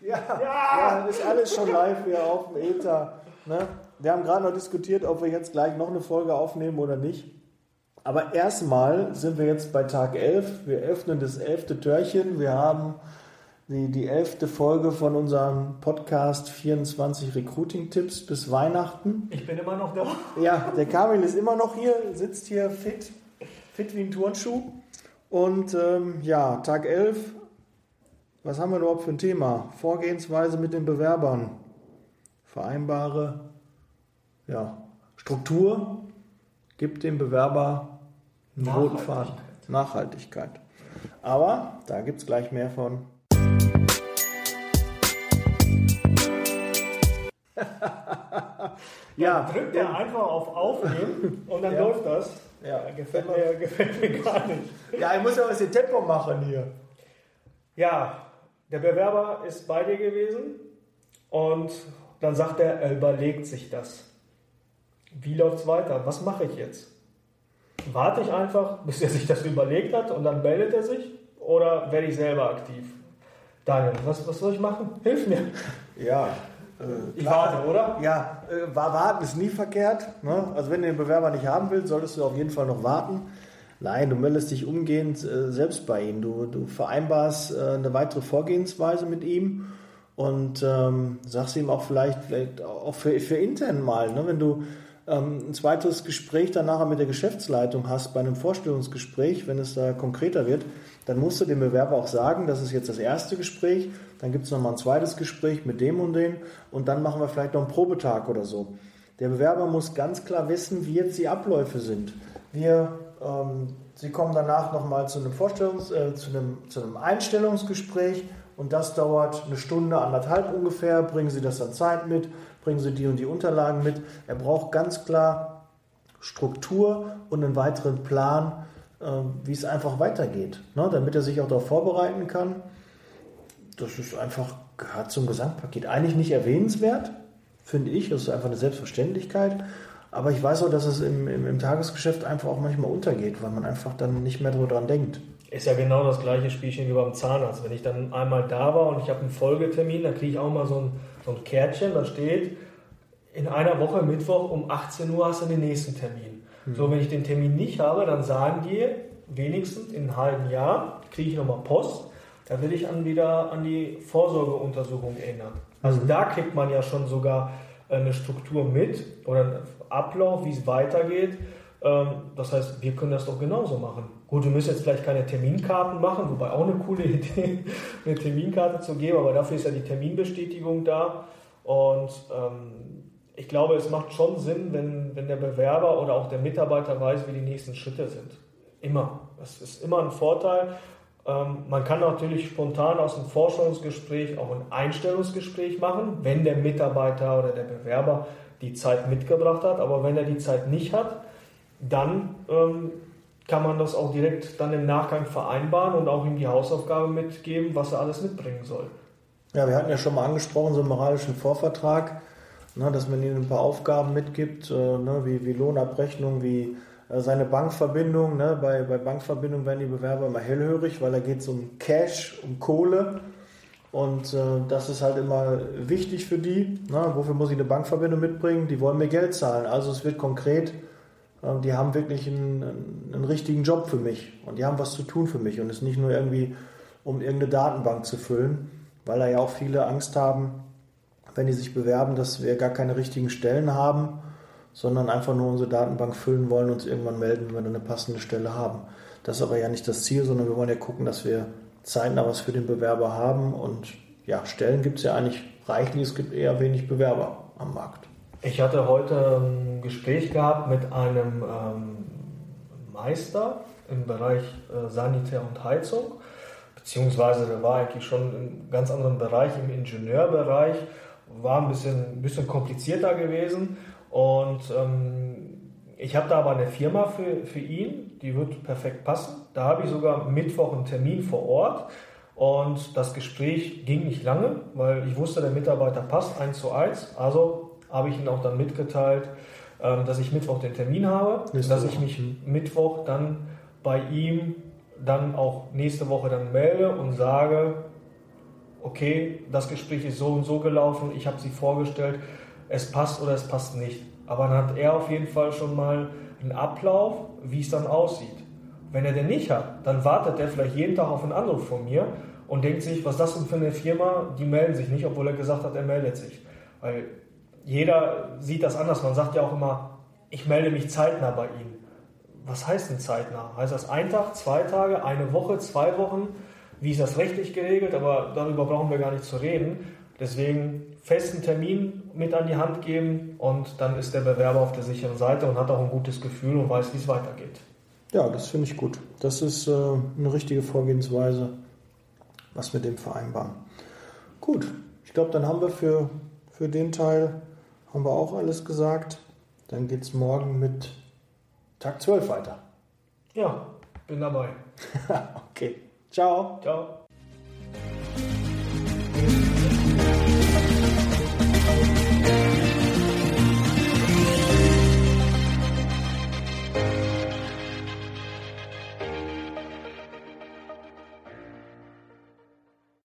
Ja, das ist alles schon live hier auf dem Ether. Ne? Wir haben gerade noch diskutiert, ob wir jetzt gleich noch eine Folge aufnehmen oder nicht. Aber erstmal sind wir jetzt bei Tag 11. Wir öffnen das 11. Türchen. Wir haben die 11. Folge von unserem Podcast 24 Recruiting-Tipps bis Weihnachten. Ich bin immer noch da. Ja, der Kamil ist immer noch hier, sitzt hier fit wie ein Turnschuh. Und Tag 11. Was haben wir überhaupt für ein Thema? Vorgehensweise mit den Bewerbern. Vereinbare Struktur. Gibt dem Bewerber einen roten Faden. Nachhaltigkeit. Aber da gibt es gleich mehr von. Dann drückt er einfach auf Aufnehmen und dann läuft das. Ja, gefällt mir gar nicht. Ja, ich muss ja was in Tempo machen hier. Ja. Der Bewerber ist bei dir gewesen und dann sagt er überlegt sich das. Wie läuft es weiter? Was mache ich jetzt? Warte ich einfach, bis er sich das überlegt hat und dann meldet er sich? Oder werde ich selber aktiv? Daniel, was soll ich machen? Hilf mir! Ja. Ich warte, oder? Ja, warten ist nie verkehrt. Ne? Also wenn du den Bewerber nicht haben willst, solltest du auf jeden Fall noch warten. Nein, du meldest dich umgehend selbst bei ihm. Du vereinbarst eine weitere Vorgehensweise mit ihm und sagst ihm auch vielleicht auch für intern mal, ne? Wenn du ein zweites Gespräch dann nachher mit der Geschäftsleitung hast bei einem Vorstellungsgespräch, wenn es da konkreter wird, dann musst du dem Bewerber auch sagen, das ist jetzt das erste Gespräch, dann gibt es nochmal ein zweites Gespräch mit dem und dem und dann machen wir vielleicht noch einen Probetag oder so. Der Bewerber muss ganz klar wissen, wie jetzt die Abläufe sind. Sie kommen danach nochmal zu einem zu einem Einstellungsgespräch und das dauert eine Stunde, 1,5 ungefähr. Bringen Sie das an Zeit mit, bringen Sie die und die Unterlagen mit. Er braucht ganz klar Struktur und einen weiteren Plan, wie es einfach weitergeht, ne? Damit er sich auch darauf vorbereiten kann. Das ist einfach gehört zum Gesamtpaket. Eigentlich nicht erwähnenswert, finde ich. Das ist einfach eine Selbstverständlichkeit. Aber ich weiß auch, dass es im Tagesgeschäft einfach auch manchmal untergeht, weil man einfach dann nicht mehr dran denkt. Ist ja genau das gleiche Spielchen wie beim Zahnarzt. Wenn ich dann einmal da war und ich habe einen Folgetermin, dann kriege ich auch mal so ein Kärtchen, da steht, in einer Woche Mittwoch um 18 Uhr hast du den nächsten Termin. Hm. So, wenn ich den Termin nicht habe, dann sagen die, wenigstens in einem halben Jahr kriege ich nochmal Post, da will ich wieder an die Vorsorgeuntersuchung erinnern. Also da kriegt man ja schon sogar eine Struktur mit oder einen Ablauf, wie es weitergeht. Das heißt, wir können das doch genauso machen. Gut, wir müssen jetzt vielleicht keine Terminkarten machen, wobei auch eine coole Idee, eine Terminkarte zu geben, aber dafür ist ja die Terminbestätigung da. Und ich glaube, es macht schon Sinn, wenn der Bewerber oder auch der Mitarbeiter weiß, wie die nächsten Schritte sind. Immer. Das ist immer ein Vorteil. Man kann natürlich spontan aus einem Forschungsgespräch auch ein Einstellungsgespräch machen, wenn der Mitarbeiter oder der Bewerber die Zeit mitgebracht hat. Aber wenn er die Zeit nicht hat, dann kann man das auch direkt dann im Nachgang vereinbaren und auch ihm die Hausaufgabe mitgeben, was er alles mitbringen soll. Ja, wir hatten ja schon mal angesprochen, so einen moralischen Vorvertrag, ne, dass man ihm ein paar Aufgaben mitgibt, wie Lohnabrechnung, wie seine Bankverbindung, ne? Bei Bankverbindung werden die Bewerber immer hellhörig, weil da geht es um Cash, um Kohle und das ist halt immer wichtig für die. Ne? Wofür muss ich eine Bankverbindung mitbringen? Die wollen mir Geld zahlen, also es wird konkret, die haben wirklich einen richtigen Job für mich und die haben was zu tun für mich und es ist nicht nur irgendwie, um irgendeine Datenbank zu füllen, weil da ja auch viele Angst haben, wenn die sich bewerben, dass wir gar keine richtigen Stellen haben, sondern einfach nur unsere Datenbank füllen wollen und uns irgendwann melden, wenn wir dann eine passende Stelle haben. Das ist aber ja nicht das Ziel, sondern wir wollen ja gucken, dass wir zeitnah was für den Bewerber haben. Und ja, Stellen gibt es ja eigentlich reichlich, es gibt eher wenig Bewerber am Markt. Ich hatte heute ein Gespräch gehabt mit einem Meister im Bereich Sanitär und Heizung, beziehungsweise der war eigentlich schon im ganz anderen Bereich, im Ingenieurbereich, war ein bisschen komplizierter gewesen. Und ich habe da aber eine Firma für ihn, die wird perfekt passen. Da habe ich sogar Mittwoch einen Termin vor Ort und das Gespräch ging nicht lange, weil ich wusste, der Mitarbeiter passt 1:1. Also habe ich ihn auch dann mitgeteilt, dass ich Mittwoch den Termin habe, dass ich mich Mittwoch dann bei ihm dann auch nächste Woche dann melde und sage, okay, das Gespräch ist so und so gelaufen, ich habe sie vorgestellt, es passt oder es passt nicht. Aber dann hat er auf jeden Fall schon mal einen Ablauf, wie es dann aussieht. Wenn er den nicht hat, dann wartet er vielleicht jeden Tag auf einen Anruf von mir und denkt sich, was ist das denn für eine Firma, die melden sich nicht, obwohl er gesagt hat, er meldet sich. Weil jeder sieht das anders. Man sagt ja auch immer, ich melde mich zeitnah bei Ihnen. Was heißt denn zeitnah? Heißt das ein Tag, 2 Tage, 1 Woche, 2 Wochen? Wie ist das rechtlich geregelt? Aber darüber brauchen wir gar nicht zu reden. Deswegen festen Termin mit an die Hand geben und dann ist der Bewerber auf der sicheren Seite und hat auch ein gutes Gefühl und weiß, wie es weitergeht. Ja, das finde ich gut. Das ist eine richtige Vorgehensweise, was wir dem vereinbaren. Gut, ich glaube, dann haben wir für den Teil haben wir auch alles gesagt. Dann geht es morgen mit Tag 12 weiter. Ja, bin dabei. Okay, ciao. Ciao.